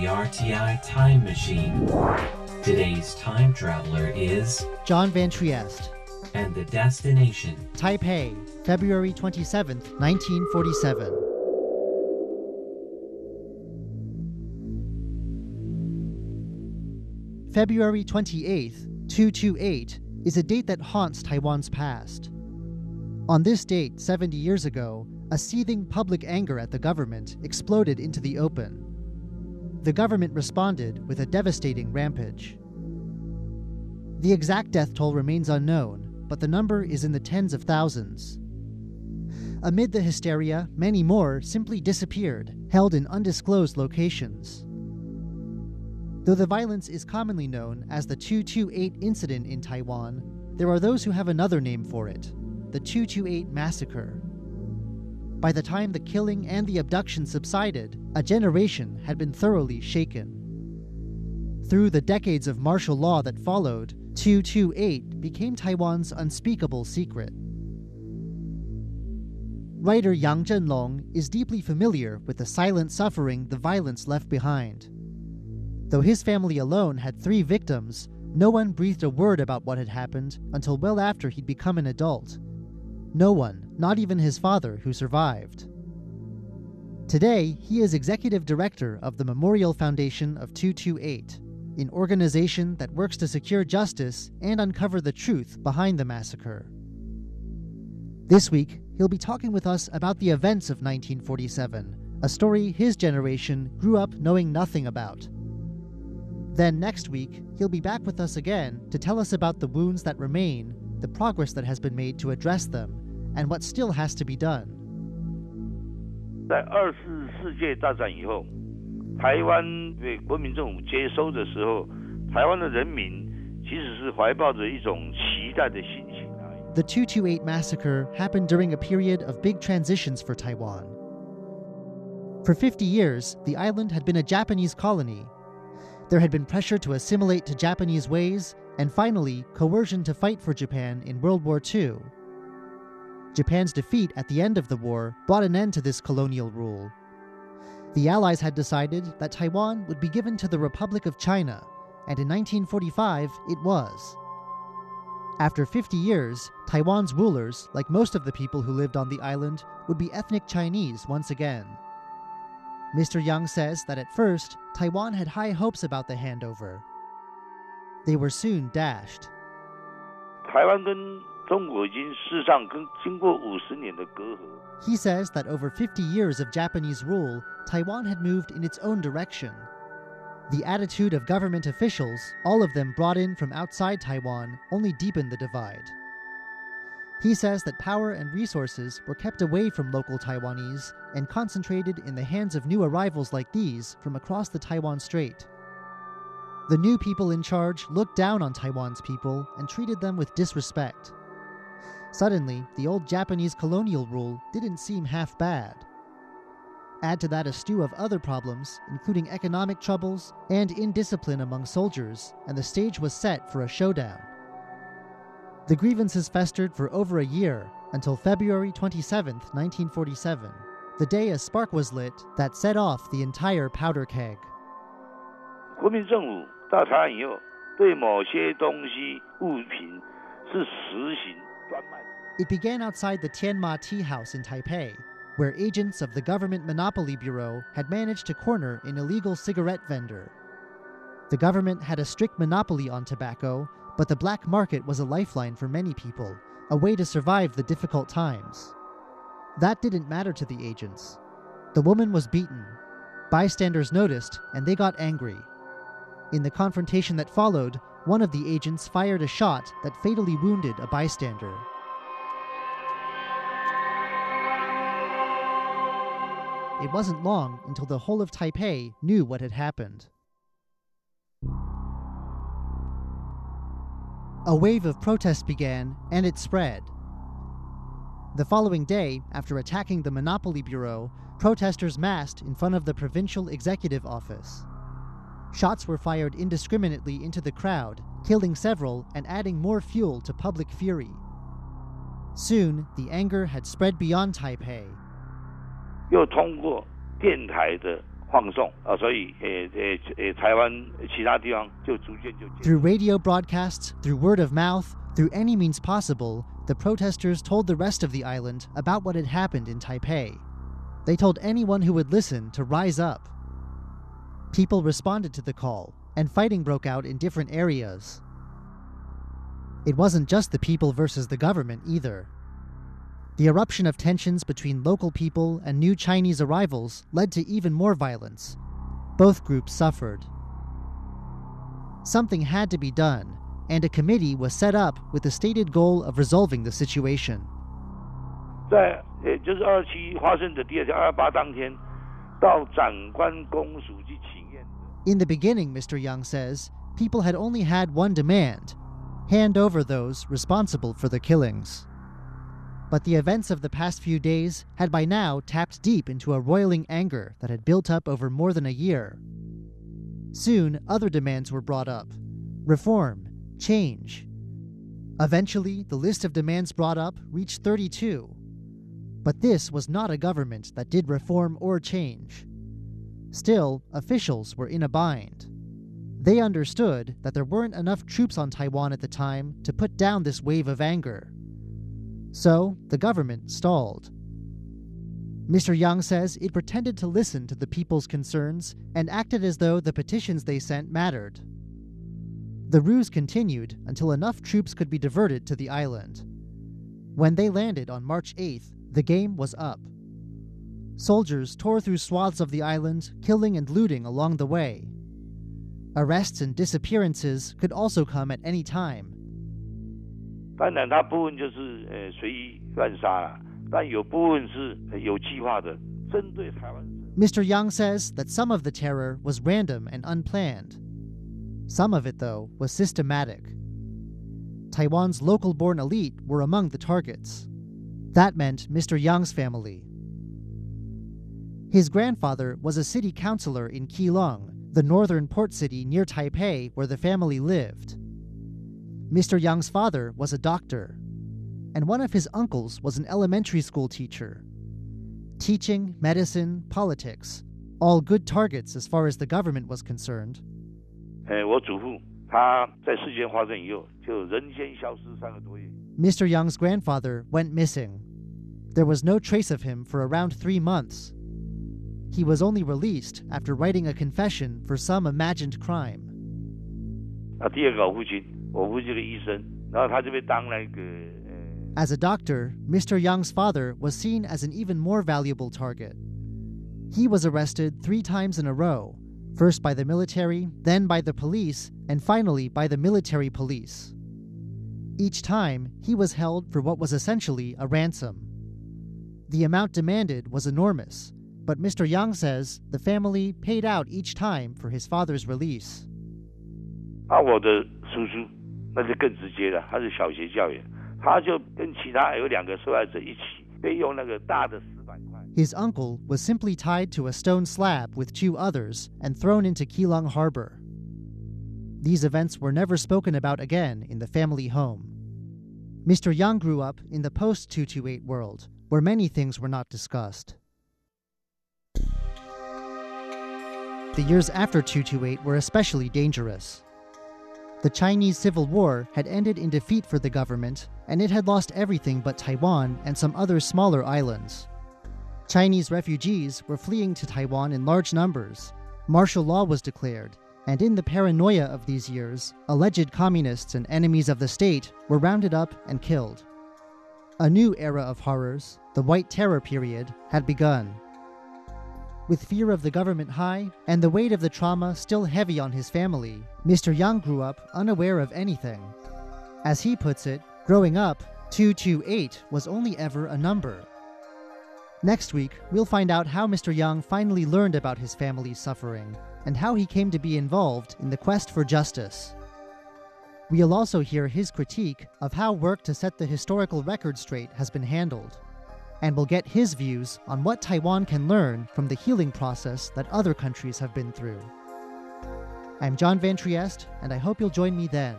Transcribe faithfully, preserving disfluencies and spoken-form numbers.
the R T I Time Machine. Today's time traveler is John Van Triest. And the destination, Taipei, February twenty-seventh, nineteen forty-seven. February twenty-eighth, two twenty-eight, is a date that haunts Taiwan's past. On this date, seventy years ago, a seething public anger at the government exploded into the open. The government responded with a devastating rampage. The exact death toll remains unknown, but the number is in the tens of thousands. Amid the hysteria, many more simply disappeared, held in undisclosed locations. Though the violence is commonly known as the two twenty-eight incident in Taiwan, there are those who have another name for it, the two twenty-eight massacre. By the time the killing and the abduction subsided, a generation had been thoroughly shaken. Through the decades of martial law that followed, two twenty-eight became Taiwan's unspeakable secret. Writer Yang Zhenlong is deeply familiar with the silent suffering the violence left behind. Though his family alone had three victims, no one breathed a word about what had happened until well after he'd become an adult. No one, not even his father, who survived. Today, he is executive director of the Memorial Foundation of two twenty-eight, an organization that works to secure justice and uncover the truth behind the massacre. This week, he'll be talking with us about the events of nineteen forty-seven, a story his generation grew up knowing nothing about. Then next week, he'll be back with us again to tell us about the wounds that remain, the progress that has been made to address them, and what still has to be done. The two twenty-eight massacre happened during a period of big transitions for Taiwan. For fifty years, the island had been a Japanese colony. There had been pressure to assimilate to Japanese ways, and finally, coercion to fight for Japan in World War Two. Japan's defeat at the end of the war brought an end to this colonial rule. The Allies had decided that Taiwan would be given to the Republic of China, and in nineteen forty-five, it was. After fifty years, Taiwan's rulers, like most of the people who lived on the island, would be ethnic Chinese once again. Mister Yang says that at first, Taiwan had high hopes about the handover. They were soon dashed. He says that over fifty years of Japanese rule, Taiwan had moved in its own direction. The attitude of government officials, all of them brought in from outside Taiwan, only deepened the divide. He says that power and resources were kept away from local Taiwanese and concentrated in the hands of new arrivals like these from across the Taiwan Strait. The new people in charge looked down on Taiwan's people and treated them with disrespect. Suddenly, the old Japanese colonial rule didn't seem half bad. Add to that a stew of other problems, including economic troubles and indiscipline among soldiers, and the stage was set for a showdown. The grievances festered for over a year, until February twenty-seventh, nineteen forty-seven, the day a spark was lit that set off the entire powder keg. It began outside the Tianma Tea House in Taipei, where agents of the Government Monopoly Bureau had managed to corner an illegal cigarette vendor. The government had a strict monopoly on tobacco, but the black market was a lifeline for many people, a way to survive the difficult times. That didn't matter to the agents. The woman was beaten. Bystanders noticed, and they got angry. In the confrontation that followed, one of the agents fired a shot that fatally wounded a bystander. It wasn't long until the whole of Taipei knew what had happened. A wave of protest began, and it spread. The following day, after attacking the Monopoly Bureau, protesters massed in front of the provincial executive office. Shots were fired indiscriminately into the crowd, killing several and adding more fuel to public fury. Soon, the anger had spread beyond Taipei. 又通过电台的 Through radio broadcasts, through word of mouth, through any means possible, the protesters told the rest of the island about what had happened in Taipei. They told anyone who would listen to rise up. People responded to the call, and fighting broke out in different areas. It wasn't just the people versus the government either. The eruption of tensions between local people and new Chinese arrivals led to even more violence. Both groups suffered. Something had to be done, and a committee was set up with the stated goal of resolving the situation. In the beginning, Mister Yang says, people had only had one demand: hand over those responsible for the killings. But the events of the past few days had by now tapped deep into a roiling anger that had built up over more than a year. Soon, other demands were brought up: reform, change. Eventually, the list of demands brought up reached thirty-two. But this was not a government that did reform or change. Still, officials were in a bind. They understood that there weren't enough troops on Taiwan at the time to put down this wave of anger. So, the government stalled. Mister Yang says it pretended to listen to the people's concerns and acted as though the petitions they sent mattered. The ruse continued until enough troops could be diverted to the island. When they landed on March eighth, the game was up. Soldiers tore through swaths of the island, killing and looting along the way. Arrests and disappearances could also come at any time. Mister Yang says that some of the terror was random and unplanned. Some of it, though, was systematic. Taiwan's local-born elite were among the targets. That meant Mister Yang's family. His grandfather was a city councilor in Keelung, the northern port city near Taipei where the family lived. Mister Yang's father was a doctor, and one of his uncles was an elementary school teacher. Teaching, medicine, politics, all good targets as far as the government was concerned. Mister Yang's grandfather went missing. There was no trace of him for around three months. He was only released after writing a confession for some imagined crime. As a doctor, Mister Yang's father was seen as an even more valuable target. He was arrested three times in a row, first by the military, then by the police, and finally by the military police. Each time, he was held for what was essentially a ransom. The amount demanded was enormous, but Mister Yang says the family paid out each time for his father's release. His uncle was simply tied to a stone slab with two others and thrown into Keelung Harbor. These events were never spoken about again in the family home. Mister Yang grew up in the post two twenty-eight world, where many things were not discussed. The years after two twenty-eight were especially dangerous. The Chinese Civil War had ended in defeat for the government, and it had lost everything but Taiwan and some other smaller islands. Chinese refugees were fleeing to Taiwan in large numbers. Martial law was declared, and in the paranoia of these years, alleged communists and enemies of the state were rounded up and killed. A new era of horrors, the White Terror period, had begun. With fear of the government high and the weight of the trauma still heavy on his family, Mister Yang grew up unaware of anything. As he puts it, growing up, two twenty-eight was only ever a number. Next week, we'll find out how Mister Yang finally learned about his family's suffering and how he came to be involved in the quest for justice. We'll also hear his critique of how work to set the historical record straight has been handled. And we'll get his views on what Taiwan can learn from the healing process that other countries have been through. I'm John Van Triest, and I hope you'll join me then.